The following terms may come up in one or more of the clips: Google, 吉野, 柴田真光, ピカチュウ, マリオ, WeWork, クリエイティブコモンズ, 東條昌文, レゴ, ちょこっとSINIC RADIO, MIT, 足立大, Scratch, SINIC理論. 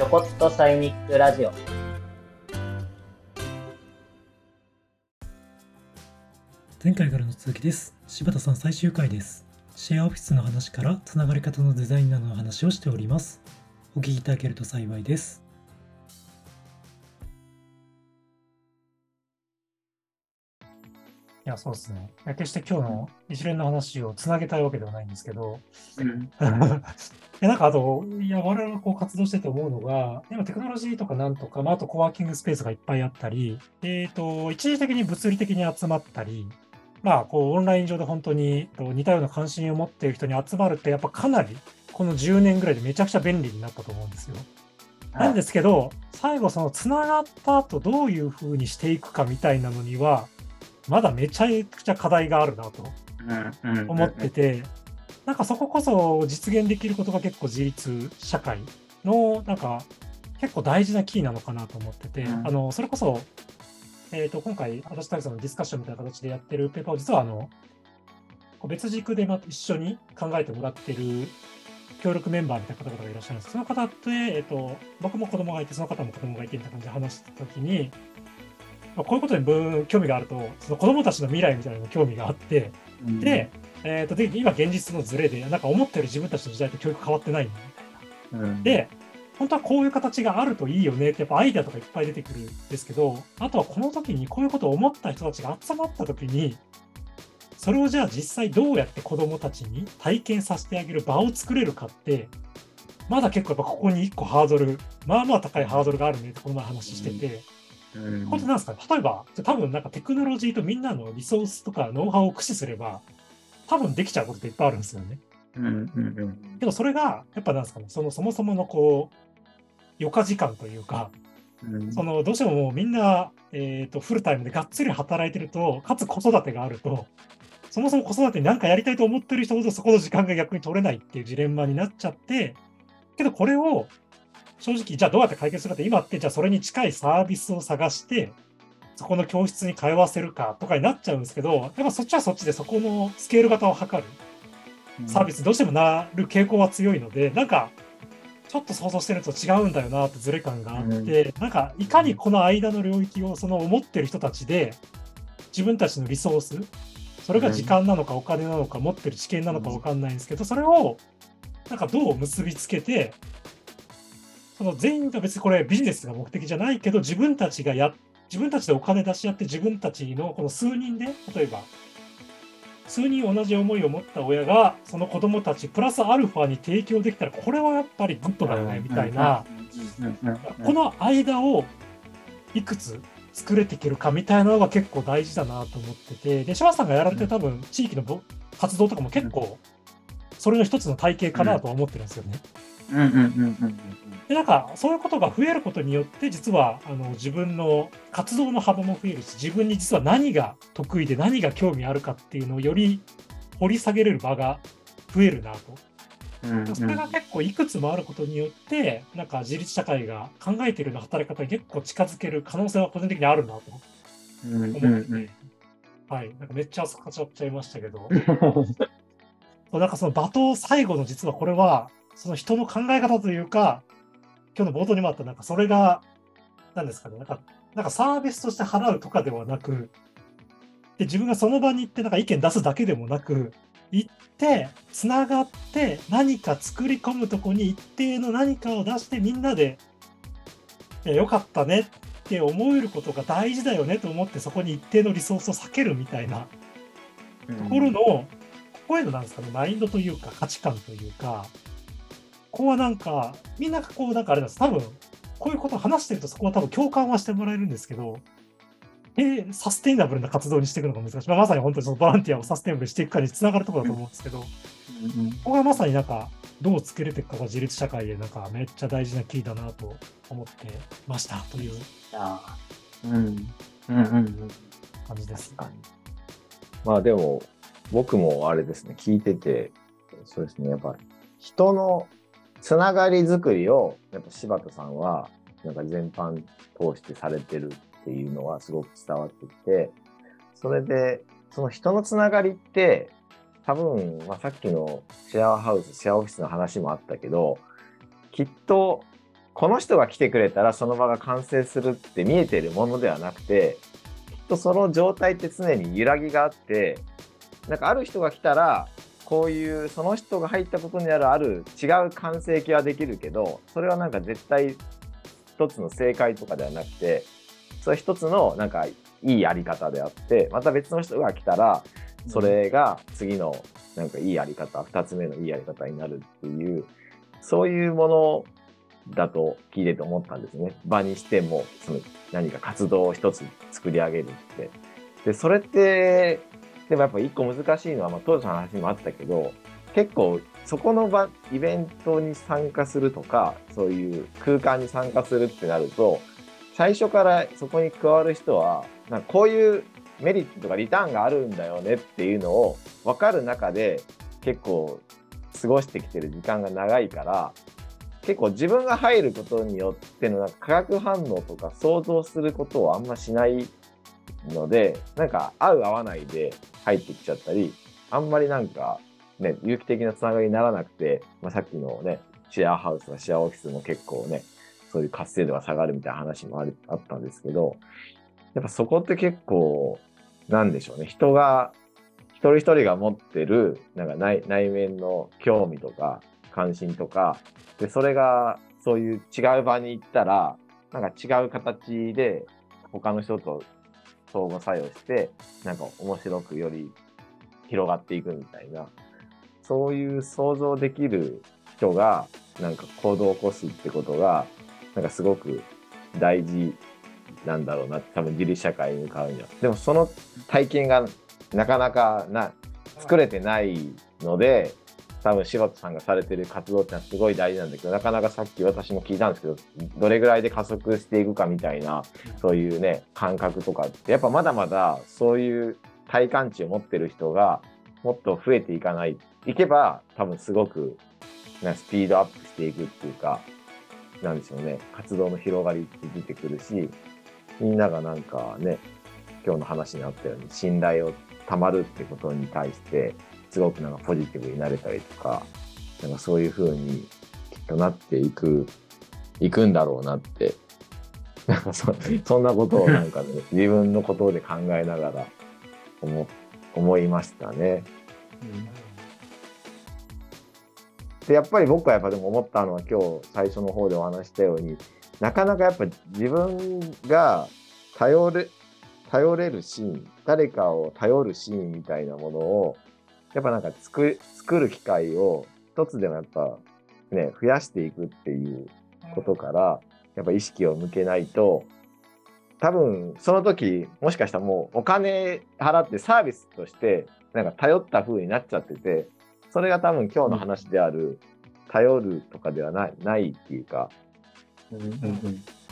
ちょこっとサイニックラジオ。前回からの続きです。柴田さん、最終回です。シェアオフィスの話からつながり方のデザインなどの話をしております。お聞きいただけると幸いです。いや、そうですね。決して今日の一連の話をつなげたいわけではないんですけど、なんかあと、我々がこう活動してて思うのが、今テクノロジーとかなんとか、あとコワーキングスペースがいっぱいあったり、一時的に物理的に集まったり、こうオンライン上で本当に似たような関心を持っている人に集まるって、やっぱかなりこの10年ぐらいでめちゃくちゃ便利になったと思うんですよ。なんですけど、最後そのつながった後どういう風にしていくかみたいなのには、まだめちゃくちゃ課題があるなと思ってて、なんかそここそ実現できることが結構自立社会のなんか結構大事なキーなのかなと思ってて、それこそ、今回足立大さんのディスカッションみたいな形でやってるペーパーを実は別軸で一緒に考えてもらってる協力メンバーみたいな方々がいらっしゃるんです。その方って、僕も子供がいて、その方も子供がいてみたいな感じで話したときに、こういうことに興味があると、その子どもたちの未来みたいなのに興味があって、で今現実のズレで、なんか思ってる自分たちの時代と教育変わってないみたいな、で本当はこういう形があるといいよねって、やっぱアイデアとかいっぱい出てくるんですけど、あとはこの時にこういうことを思った人たちが集まった時に、それをじゃあ実際どうやって子どもたちに体験させてあげる場を作れるかって、まだ結構やっぱここに1個ハードル、高いハードルがあるねってこの前話してて、本当なんですかね。例えば多分なんかテクノロジーとみんなのリソースとかノウハウを駆使すれば多分できちゃうことっていっぱいあるんですよね。けどそれがやっぱなんですかね、そもそものこう余暇時間というか、どうしてもみんな、フルタイムでがっつり働いてると、かつ子育てがあると、そもそも子育てに何かやりたいと思ってる人ほどそこの時間が逆に取れないっていうジレンマになっちゃって、けどこれを正直、じゃあどうやって解決するかって、今ってじゃあそれに近いサービスを探してそこの教室に通わせるかとかになっちゃうんですけど、やっぱそっちはそっちでそこのスケール型を測るサービスどうしてもなる傾向は強いので、なんかちょっと想像してると違うんだよなってズレ感があって、なんかいかにこの間の領域をその思ってる人たちで自分たちのリソース、それが時間なのかお金なのか持ってる知見なのか分かんないんですけど、それをなんかどう結びつけて、その全員が別にこれビジネスが目的じゃないけど、自分たちでお金出し合って、自分たちのこの数人で、例えば数人同じ思いを持った親がその子どもたちプラスアルファに提供できたら、これはやっぱりグッドだよねみたいな、この間をいくつ作れていけるかみたいなのが結構大事だなと思ってて、で柴田さんがやられてる多分地域の活動とかも結構それの一つの体系かなとは思ってるんですよね。でなんかそういうことが増えることによって、実は自分の活動の幅も増えるし、自分に実は何が得意で何が興味あるかっていうのをより掘り下げれる場が増えるなと、それが結構いくつもあることによって、なんか自立社会が考えているような働き方に結構近づける可能性は個人的にあるなと思って、なんかめっちゃ浅かちゃっちゃいましたけどなんかその最後の実はこれはその人の考え方というか、今日の冒頭にもあった、なんかそれが何ですかね、なんかサービスとして払うとかではなく、で自分がその場に行ってなんか意見出すだけでもなく、行ってつながって何か作り込むとこに一定の何かを出して、みんなでよかったねって思えることが大事だよねと思って、そこに一定のリソースを避けるみたいなところの、こういうのなんですかね、マインドというか価値観というか。ここはなんかみんなこうなんかあれなんです。多分こういうことを話してるとそこは多分共感はしてもらえるんですけど、サステイナブルな活動にしていくのが難しい。まさに本当にそのボランティアをサステイナブルにしていくかにつながるところだと思うんですけど、ここがまさになんかどうつけれていくかが自立社会でなんかめっちゃ大事なキーだなと思ってましたという感じです。でも僕もあれですね、聞いてて、そうですね、やっぱ人のつながりづくりをやっぱ柴田さんはなんか全般通してされてるっていうのはすごく伝わってきて、それでその人のつながりって多分、さっきのシェアハウス、シェアオフィスの話もあったけど、きっとこの人が来てくれたらその場が完成するって見えてるものではなくて、きっとその状態って常に揺らぎがあって、なんかある人が来たらこういうその人が入ったことにある違う完成形はできるけど、それはなんか絶対一つの正解とかではなくて、それは一つのなんかいいやり方であって、また別の人が来たらそれが次のなんかいいやり方、2つ目のいいやり方になるっていう、そういうものだと聞いてて思ったんですね。場にしてもその何か活動を一つ作り上げるって。でそれってでもやっぱ一個難しいのは、当時の話もあったけど、結構そこの場、イベントに参加するとか、そういう空間に参加するってなると、最初からそこに加わる人は、なんかこういうメリットとかリターンがあるんだよねっていうのを分かる中で結構過ごしてきてる時間が長いから、結構自分が入ることによってのなんか化学反応とか想像することをあんましないので、なんか合う合わないで入ってきちゃったり、あんまりなんかね、有機的なつながりにならなくて、さっきのね、シェアハウスとかシェアオフィスも結構ね、そういう活性度が下がるみたいな話もあったんですけど、やっぱそこって結構なんでしょうね、人が一人一人が持ってるなんか 内面の興味とか関心とかで、それがそういう違う場に行ったらなんか違う形で他の人と相互作用してなんか面白くより広がっていくみたいな、そういう想像できる人がなんか行動を起こすってことがなんかすごく大事なんだろうなって、多分ギリシャ界に向かうには。でもその体験がなかなか作れてないので、多分柴田さんがされてる活動ってのはすごい大事なんだけど、なかなかさっき私も聞いたんですけど、どれぐらいで加速していくかみたいな、そういうね感覚とかってやっぱまだまだそういう体感値を持ってる人がもっと増えていかないいけば、多分すごくなんかスピードアップしていくっていうか、なんでしょうね、活動の広がりって出てくるし、みんながなんかね、今日の話にあったように信頼をたまるってことに対してすごくなんかポジティブになれたりとか、なんかそういう風にきっとなっていくんだろうなって、なんか そんなことをなんかね自分のことで考えながら思いましたね。でやっぱり僕はやっぱでも思ったのは、今日最初の方でお話したように、なかなかやっぱ自分が頼れるシーン、誰かを頼るシーンみたいなものをやっぱなんか作る機会を一つでもやっぱね増やしていくっていうことからやっぱ意識を向けないと、多分その時もしかしたらもうお金払ってサービスとしてなんか頼った風になっちゃってて、それが多分今日の話である頼るとかではないっていうか、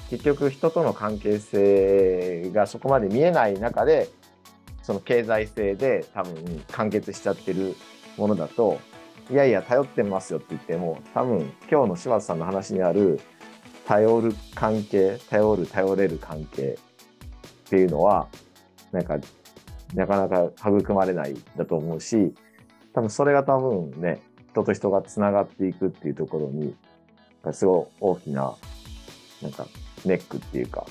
結局人との関係性がそこまで見えない中でその経済性で多分完結しちゃってるものだと、いやいや頼ってますよって言っても、多分今日の柴田さんの話にある頼る関係、頼れる関係っていうのはなんかなかなか育まれないだと思うし、多分それが多分ね、人と人がつながっていくっていうところにすごい大きななんかネックっていうか、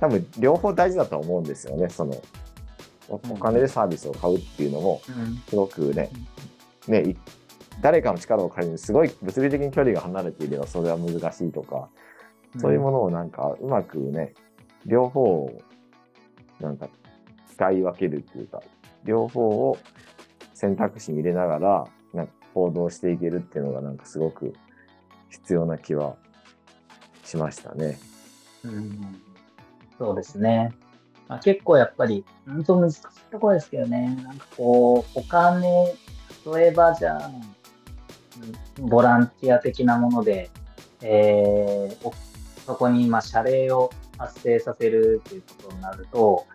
多分両方大事だと思うんですよね。そのお金でサービスを買うっていうのもすごくね誰かの力を借りる、すごい物理的に距離が離れていればそれは難しいとか、そういうものをなんかうまくね両方をなんか使い分けるっていうか、両方を選択肢に入れながらなんか行動していけるっていうのがなんかすごく必要な気はしましたね。そうですね、結構やっぱり本当難しいところですけどね、なんかこうお金、例えばじゃあボランティア的なもので、そこに謝礼を発生させるということになると、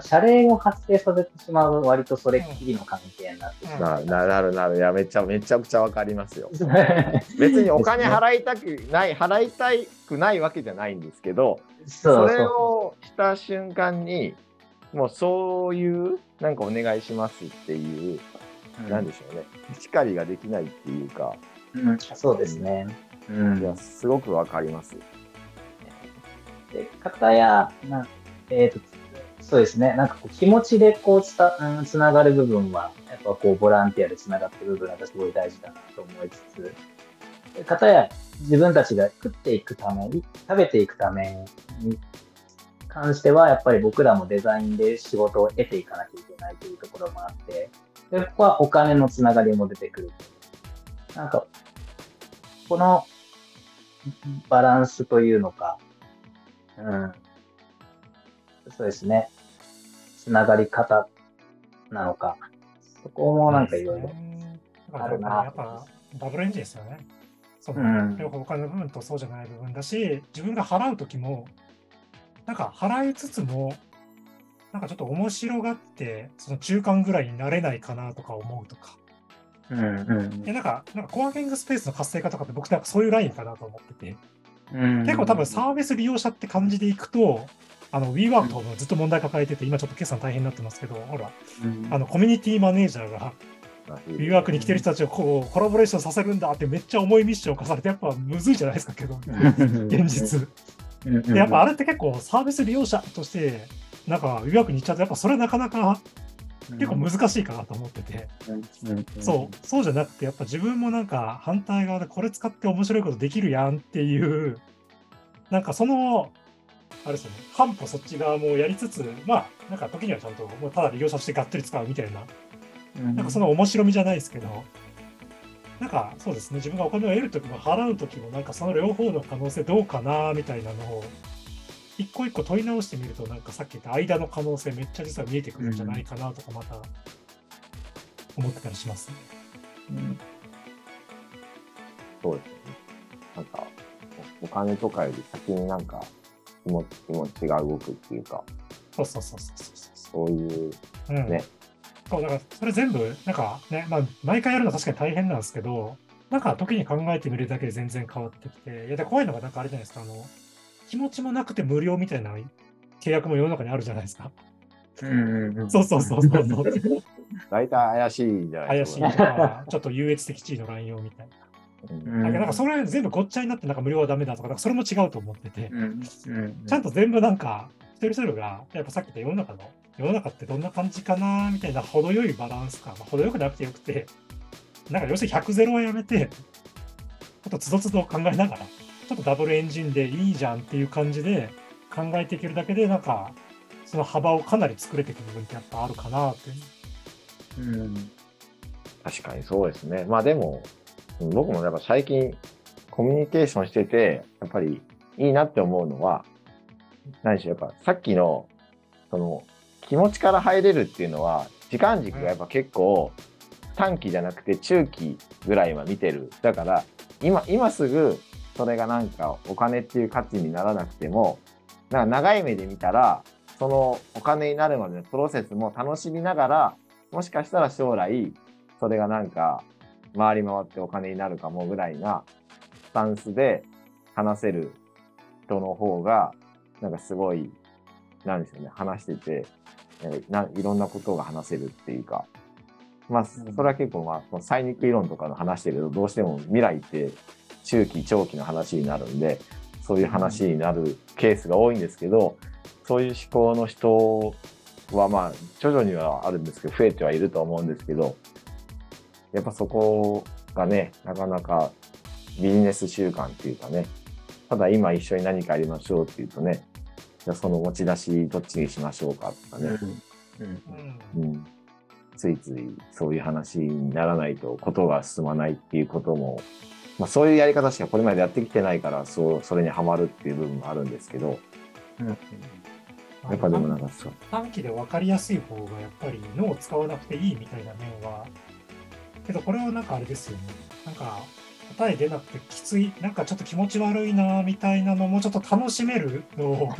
謝礼を発生させてしまう、割とそれっきりの関係になってしまう。なるいや、めちゃくちゃ分かりますよ別にお金払いたくないわけじゃないんですけど、それをした瞬間にもうそういうなんかお願いしますっていう、なんでしょうね、しかりができないっていうか、そうですね、いやすごくわかります。で、片やなそうですね、なんかこう気持ちでこうつながる部分はやっぱこうボランティアでつながってる部分がすごい大事だなと思いつつ、で片や自分たちが食べていくために関してはやっぱり僕らもデザインで仕事を得ていかなきゃいけないというところもあって、でここはお金のつながりも出てくる。なんかこのバランスというのか、そうですね、つながり方なのか、そこもなんかいろいろあるな。やっぱダブルエンジンですよね。その両方お金の部分とそうじゃない部分だし、自分が払うときもなんか払いつつもなんかちょっと面白がってその中間ぐらいになれないかなとか思うとか、なんかコワーキングスペースの活性化とかって僕なんかそういうラインかなと思ってて、結構多分サービス利用者って感じでいくとWeWork とかもずっと問題抱えてて、今ちょっと決算大変になってますけど、ほら、コミュニティマネージャーが WeWork に来てる人たちをこうコラボレーションさせるんだってめっちゃ重いミッションを課されて、やっぱむずいじゃないですかけど現実で、やっぱあれって結構サービス利用者としてなんか WeWork に行っちゃうとやっぱそれはなかなか結構難しいかなと思ってて、そうじゃなくてやっぱ自分もなんか反対側でこれ使って面白いことできるやんっていう、なんかそのあれですね、半歩そっち側もやりつつ、まあなんか時にはちゃんともうただ利用者としてがっつり使うみたいな、なんかその面白みじゃないですけど、なんかそうですね、自分がお金を得るときも払うときもなんかその両方の可能性どうかなみたいなのを一個一個問い直してみると、なんかさっき言った間の可能性めっちゃ実は見えてくるんじゃないかなとかまた思ってたりしますね。そうですね。なんかお金とかより先になんか気持ちが動くっていうか、そういうね、そうだからそれ全部なんかね、まあ毎回やるのは確かに大変なんですけど、なんか時に考えてみるだけで全然変わってきて、いやで怖いのがなんかあれじゃないですか、気持ちもなくて無料みたいな契約も世の中にあるじゃないですか。大体怪しいじゃないですか。怪しいとかちょっと優越的地位の乱用みたいな。なんかそれ全部ごっちゃになってなんか無料はダメだとか、 なんかそれも違うと思ってて、ちゃんと全部なんか一人一人がやっぱさっき言った世の中ってどんな感じかなみたいな程よいバランス感、程よくなくてよくて、なんか要するに100ゼロはやめて、あとつどつど考えながらちょっとダブルエンジンでいいじゃんっていう感じで考えていけるだけで、なんかその幅をかなり作れていく部分ってやっぱあるかなって。確かにそうですね。まあでも僕もやっぱ最近コミュニケーションしててやっぱりいいなって思うのは、何でしょう、やっぱさっきのその気持ちから入れるっていうのは時間軸がやっぱ結構短期じゃなくて中期ぐらいは見てる。だから今すぐそれがなんかお金っていう価値にならなくても、なんか長い目で見たらそのお金になるまでのプロセスも楽しみながら、もしかしたら将来それがなんか回り回ってお金になるかもぐらいなスタンスで話せる人の方が、なんかすごい、なんでしょうね、話してて、いろんなことが話せるっていうか、まあ、それは結構、まあ、再肉理論とかの話してると、どうしても未来って中期、長期の話になるんで、そういう話になるケースが多いんですけど、そういう思考の人は、まあ、徐々にはあるんですけど、増えてはいると思うんですけど、やっぱそこがね、なかなかビジネス習慣っていうかね、ただ今一緒に何かやりましょうっていうとね、じゃあその持ち出しどっちにしましょうかとかね、ついついそういう話にならないとことが進まないっていうことも、まあ、そういうやり方しかこれまでやってきてないから、それにはまるっていう部分もあるんですけど、やっぱでもなんかそう短期で分かりやすい方がやっぱり脳を使わなくていいみたいな面は、けどこれはなんかあれですよね、なんか答え出なくてきつい、なんかちょっと気持ち悪いなみたいなのもちょっと楽しめるのを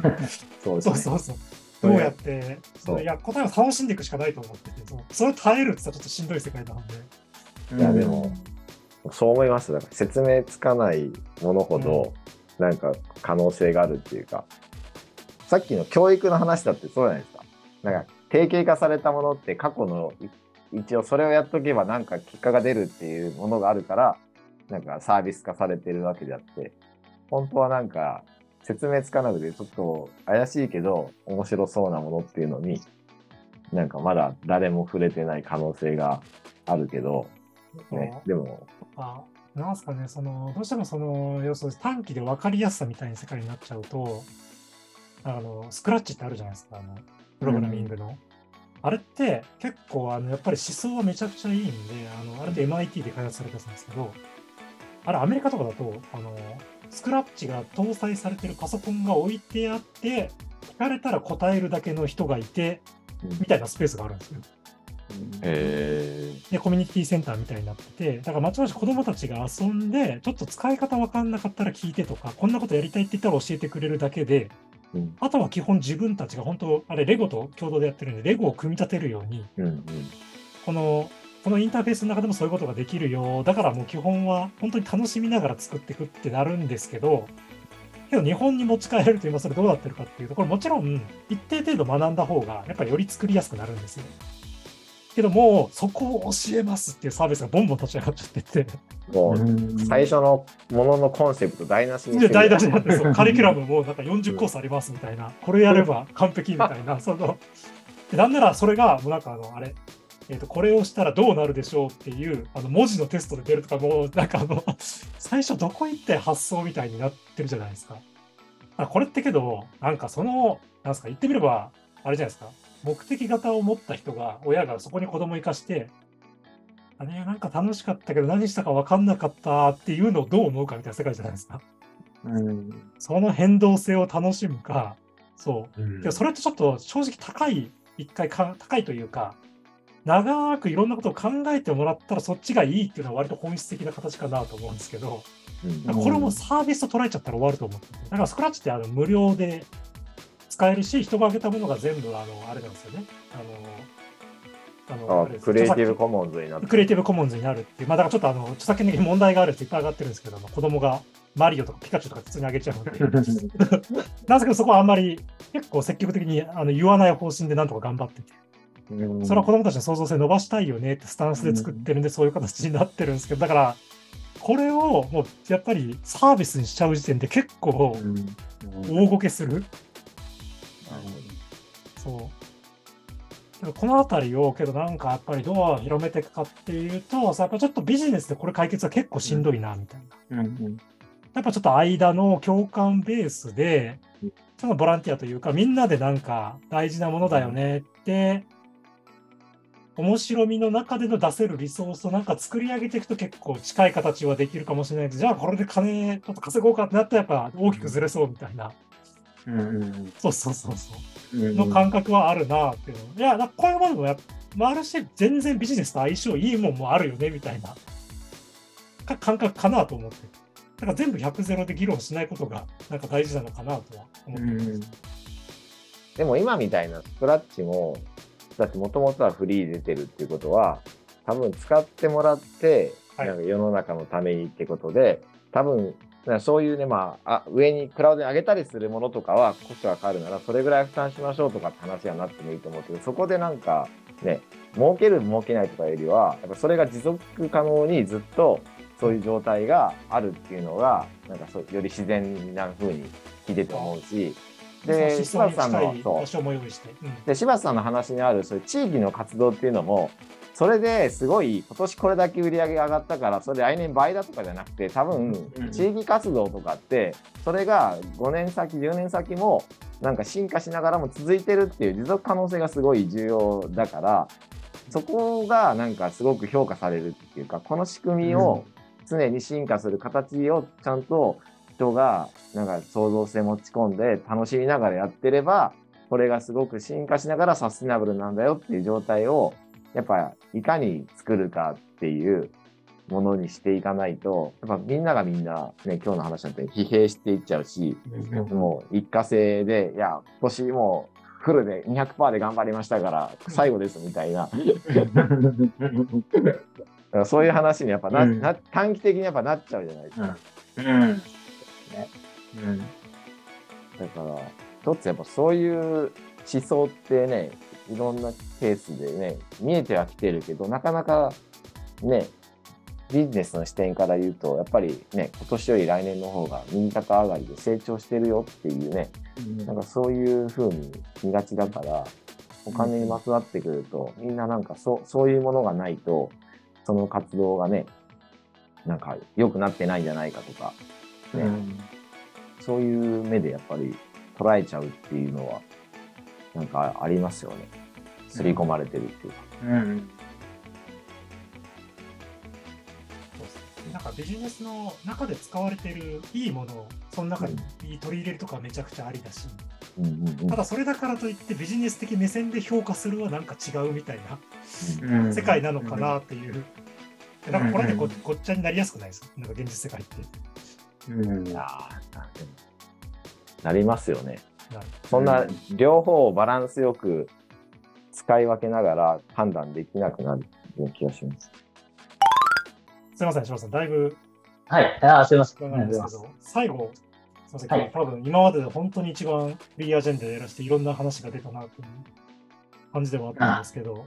そうどうやっていや答えを楽しんでいくしかないと思ってて、それを耐えるって言ったらちょっとしんどい世界なんで、いやでも、そう思います。だから説明つかないものほどなんか可能性があるっていうか、さっきの教育の話だってそうじゃないですか。なんか定型化されたものって過去の一応それをやっとけばなんか結果が出るっていうものがあるから、なんかサービス化されてるわけであって、本当はなんか説明つかなくてちょっと怪しいけど面白そうなものっていうのに、なんかまだ誰も触れてない可能性があるけど、ね、でも。なんすかね、そのどうしてもその要するに短期で分かりやすさみたいな世界になっちゃうと、スクラッチってあるじゃないですか、プログラミングの、あれって結構やっぱり思想はめちゃくちゃいいんで、あれって MIT で開発されたんですけど、あれアメリカとかだとスクラッチが搭載されてるパソコンが置いてあって、聞かれたら答えるだけの人がいてみたいなスペースがあるんですよ。でコミュニティセンターみたいになってて、だからまちまち子どもたちが遊んで、ちょっと使い方分かんなかったら聞いてとか、こんなことやりたいって言ったら教えてくれるだけで、あとは基本自分たちが本当あれレゴと共同でやってるんで、レゴを組み立てるように、このインターフェースの中でもそういうことができるよ、だからもう基本は本当に楽しみながら作っていくってなるんですけど、日本に持ち帰れると今それどうなってるかっていうと、これもちろん一定程度学んだ方がやっぱりより作りやすくなるんですよ。けどもそこを教えますっていうサービスがボンボン立ち上がっちゃってて、もう最初のもののコンセプト台無しにしてる、台無しになって、そうカリキュラムもなんか40コースありますみたいな、これやれば完璧みたいな、そのなんならそれがもうなんかこれをしたらどうなるでしょうっていう文字のテストで出るとか、もうなんか最初どこ行って発想みたいになってるじゃないですか。これってけどなんかそのなんですか、言ってみればあれじゃないですか、目的型を持った人が、親がそこに子供を生かして、あれなんか楽しかったけど何したか分かんなかったっていうのをどう思うかみたいな世界じゃないですか。その変動性を楽しむか、それってちょっと正直高いというか、長くいろんなことを考えてもらったらそっちがいいっていうのは割と本質的な形かなと思うんですけど、これもサービスと捉えちゃったら終わると思って、だからスクラッチって無料で使えるし、人が挙げたものが全部あれなんですよね。クリエイティブコモンズになる。クリエイティブコモンズになるっていう、まあだからちょっと著作権的に問題があるっていっぱい上がってるんですけども、子供がマリオとかピカチュウとか普通にあげちゃうので、なんですけどそこはあんまり結構積極的に言わない方針でなんとか頑張ってて、それは子供たちの創造性伸ばしたいよねってスタンスで作ってるんで、そういう形になってるんですけど、だからこれをもうやっぱりサービスにしちゃう時点で結構大ごけする。このあたりをけどなんかやっぱりどう広めていくかっていうと、やっぱちょっとビジネスでこれ解決は結構しんどいなみたいな、やっぱちょっと間の共感ベースで、そのボランティアというかみんなでなんか大事なものだよねって面白みの中での出せるリソースをなんか作り上げていくと結構近い形はできるかもしれないけど、じゃあこれで金ちょっと稼ごうかってなったらやっぱ大きくずれそうみたいな。の感覚はあるなっていうの。いや、だこういうものもあるし、全然ビジネスと相性いいもんもあるよねみたいな感覚かなと思って。だから全部100ゼロで議論しないことがなんか大事なのかなとは思ってます。でも今みたいなスクラッチも、だってもともとはフリー出てるっていうことは、多分使ってもらって、なんか世の中のためにってことで、多分そういうね、上にクラウドに上げたりするものとかはコストがかかるならそれぐらい負担しましょうとかって話はなってもいいと思うけど、そこでなんかね、儲ける儲けないとかよりはやっぱそれが持続可能にずっとそういう状態があるっていうのがなんかより自然な風に聞いてて思うし、で柴田さんの話にあるそういう地域の活動っていうのも、それですごい今年これだけ売り上げが上がったからそれ来年倍だとかじゃなくて、多分地域活動とかってそれが5年先10年先もなんか進化しながらも続いてるっていう持続可能性がすごい重要だから、そこがなんかすごく評価されるっていうか、この仕組みを常に進化する形をちゃんと人がなんか創造性持ち込んで楽しみながらやってれば、これがすごく進化しながらサステナブルなんだよっていう状態をやっぱいかに作るかっていうものにしていかないと、やっぱみんながみんなね、今日の話なんて疲弊していっちゃうし、もう一過性で、いや今年もフルで 200% で頑張りましたから最後ですみたいなそういう話にやっぱ短期的にやっぱなっちゃうじゃないですか。だから一つやっぱそういう思想ってね、いろんなケースでね見えてはきてるけど、なかなかねビジネスの視点から言うとやっぱりね、今年より来年の方が右肩上がりで成長してるよっていうね、なんかそういう風に見がちだから、お金にまつわってくるとみんななんかそういうものがないとその活動がねなんか良くなってないんじゃないかとかね、そういう目でやっぱり捉えちゃうっていうのはなんかありますよね。刷り込まれてるっていうか、なんかビジネスの中で使われているいいものをその中に取り入れるとかめちゃくちゃありだし、ただそれだからといってビジネス的目線で評価するはなんか違うみたいな世界なのかなっていう、なんかこれでごっちゃになりやすくないですか、なんか現実世界って。なりますよね。そんな両方をバランスよく使い分けながら判断できなくなるような気がします。すみません、翔さん、だいぶすみません。最後、すみません、多分今までで本当に一番 B アジェンダやらせていろんな話が出たなという感じではあったんですけど、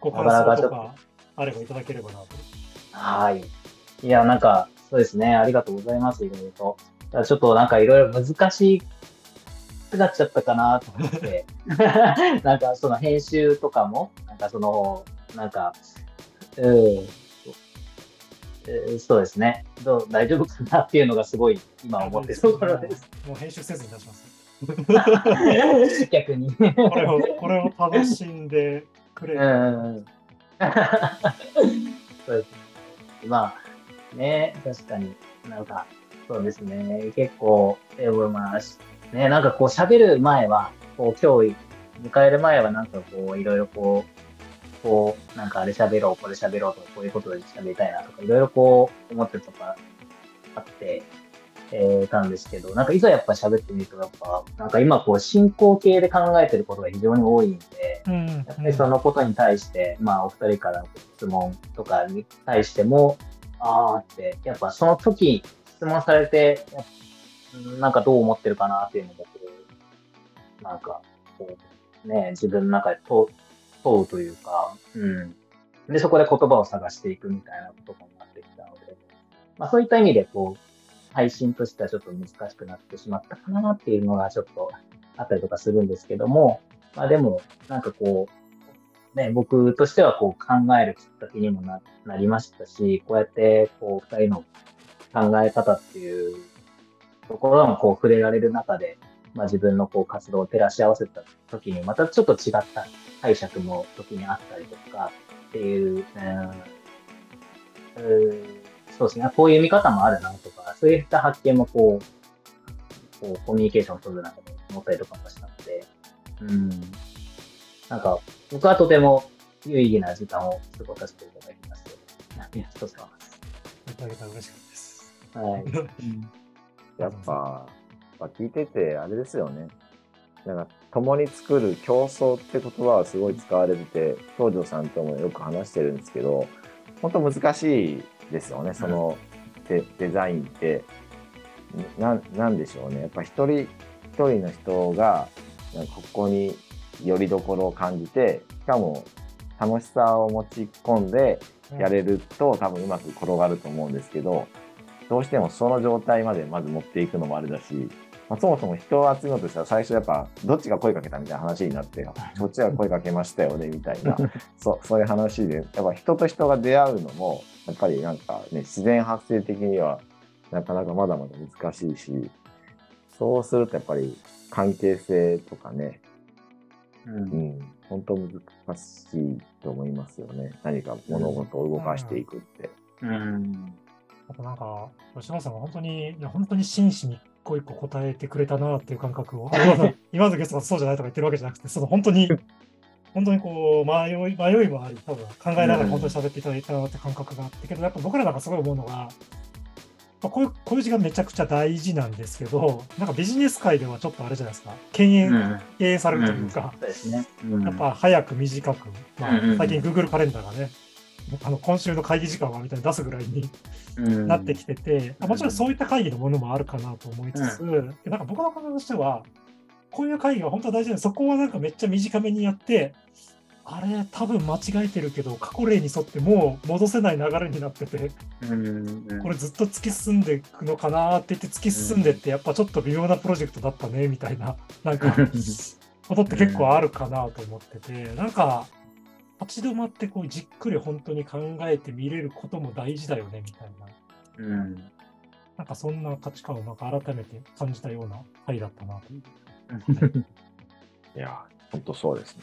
ご感想とかあればいただければなと。いや、なんかそうですね、ありがとうございます。いろいろとちょっとなんかいろいろ難しいなっちゃったかなと思ってなんかその編集とかもなんかそのなんかそうですね、大丈夫かなっていうのがすごい今思ってるところです。もう編集せずに出します逆にこれを楽しんでくれるそうですね、まあね、確かになんかそうですね、結構ね、なんかこう喋る前は、こう今日迎える前はなんかこういろいろこうなんかあれ喋ろう、これ喋ろうとか、こういうことで喋りたいなとか、いろいろこう思ってるとかあって、たんですけど、なんかいざやっぱ喋ってみると、やっぱなんか今こう進行形で考えてることが非常に多いんで、やっぱりそのことに対して、まあお二人から質問とかに対しても、あーって、やっぱその時質問されて、なんかどう思ってるかなっていうのも、なんかこうね、自分の中で問うというか、で、そこで言葉を探していくみたいなことになってきたので、まあそういった意味でこう、配信としてはちょっと難しくなってしまったかなっていうのがちょっとあったりとかするんですけども、まあでも、なんかこう、ね、僕としてはこう考えるきっかけにもなりましたし、こうやってこう、二人の考え方っていう、ところもこう触れられる中で、まあ、自分のこう活動を照らし合わせた時にまたちょっと違った解釈も時にあったりとかっていう、そうですね、こういう見方もあるなとか、そういった発見もこうコミュニケーションを取る中で持ったりとかもしたので、なんか僕はとても有意義な時間を過ごさせていただきまして、ありがとうございます。ありがとうございます。はい。やっぱ聞いててあれですよね。なんか共に作る競争って言葉はすごい使われてて、東條さんともよく話してるんですけど、本当難しいですよね。そのデザインってなんでしょうね。やっぱ一人一人の人がここによりどころを感じて、しかも楽しさを持ち込んでやれると多分うまく転がると思うんですけど。どうしてもその状態までまず持っていくのもあれだし、そもそも人を集めようとしたら最初やっぱどっちが声かけたみたいな話になって、こっちが声かけましたよねみたいなそういう話で、やっぱ人と人が出会うのもやっぱりなんかね、自然発生的にはなかなかまだまだ難しいし、そうするとやっぱり関係性とかね、本当難しいと思いますよね。何か物事を動かしていくって。なんか吉野さんは本当に真摯に一個一個答えてくれたなっていう感覚を今のゲストがそうじゃないとか言ってるわけじゃなくて、その本当にこう迷いもあり、多分考えながら本当に喋っていただいたなって感覚があってけど、やっぱ僕らなんかすごい思うのが、こういう時間めちゃくちゃ大事なんですけど、なんかビジネス界ではちょっとあれじゃないですか、敬遠されるというか、やっぱ早く短く、最近 Google カレンダーがね、今週の会議時間はみたいに出すぐらいになってきてて、もちろんそういった会議のものもあるかなと思いつつ、なんか僕の考えとしてはこういう会議は本当は大事なので、そこはなんかめっちゃ短めにやって、あれ多分間違えてるけど過去例に沿ってもう戻せない流れになってて、これずっと突き進んでいくのかなって言って突き進んでってやっぱちょっと微妙なプロジェクトだったねみたいななんかことって結構あるかなと思ってて、なんか立ち止まってこうじっくり本当に考えてみれることも大事だよねみたいな、なんかそんな価値観をなんか改めて感じたような回だったなと。いや本当そうですね。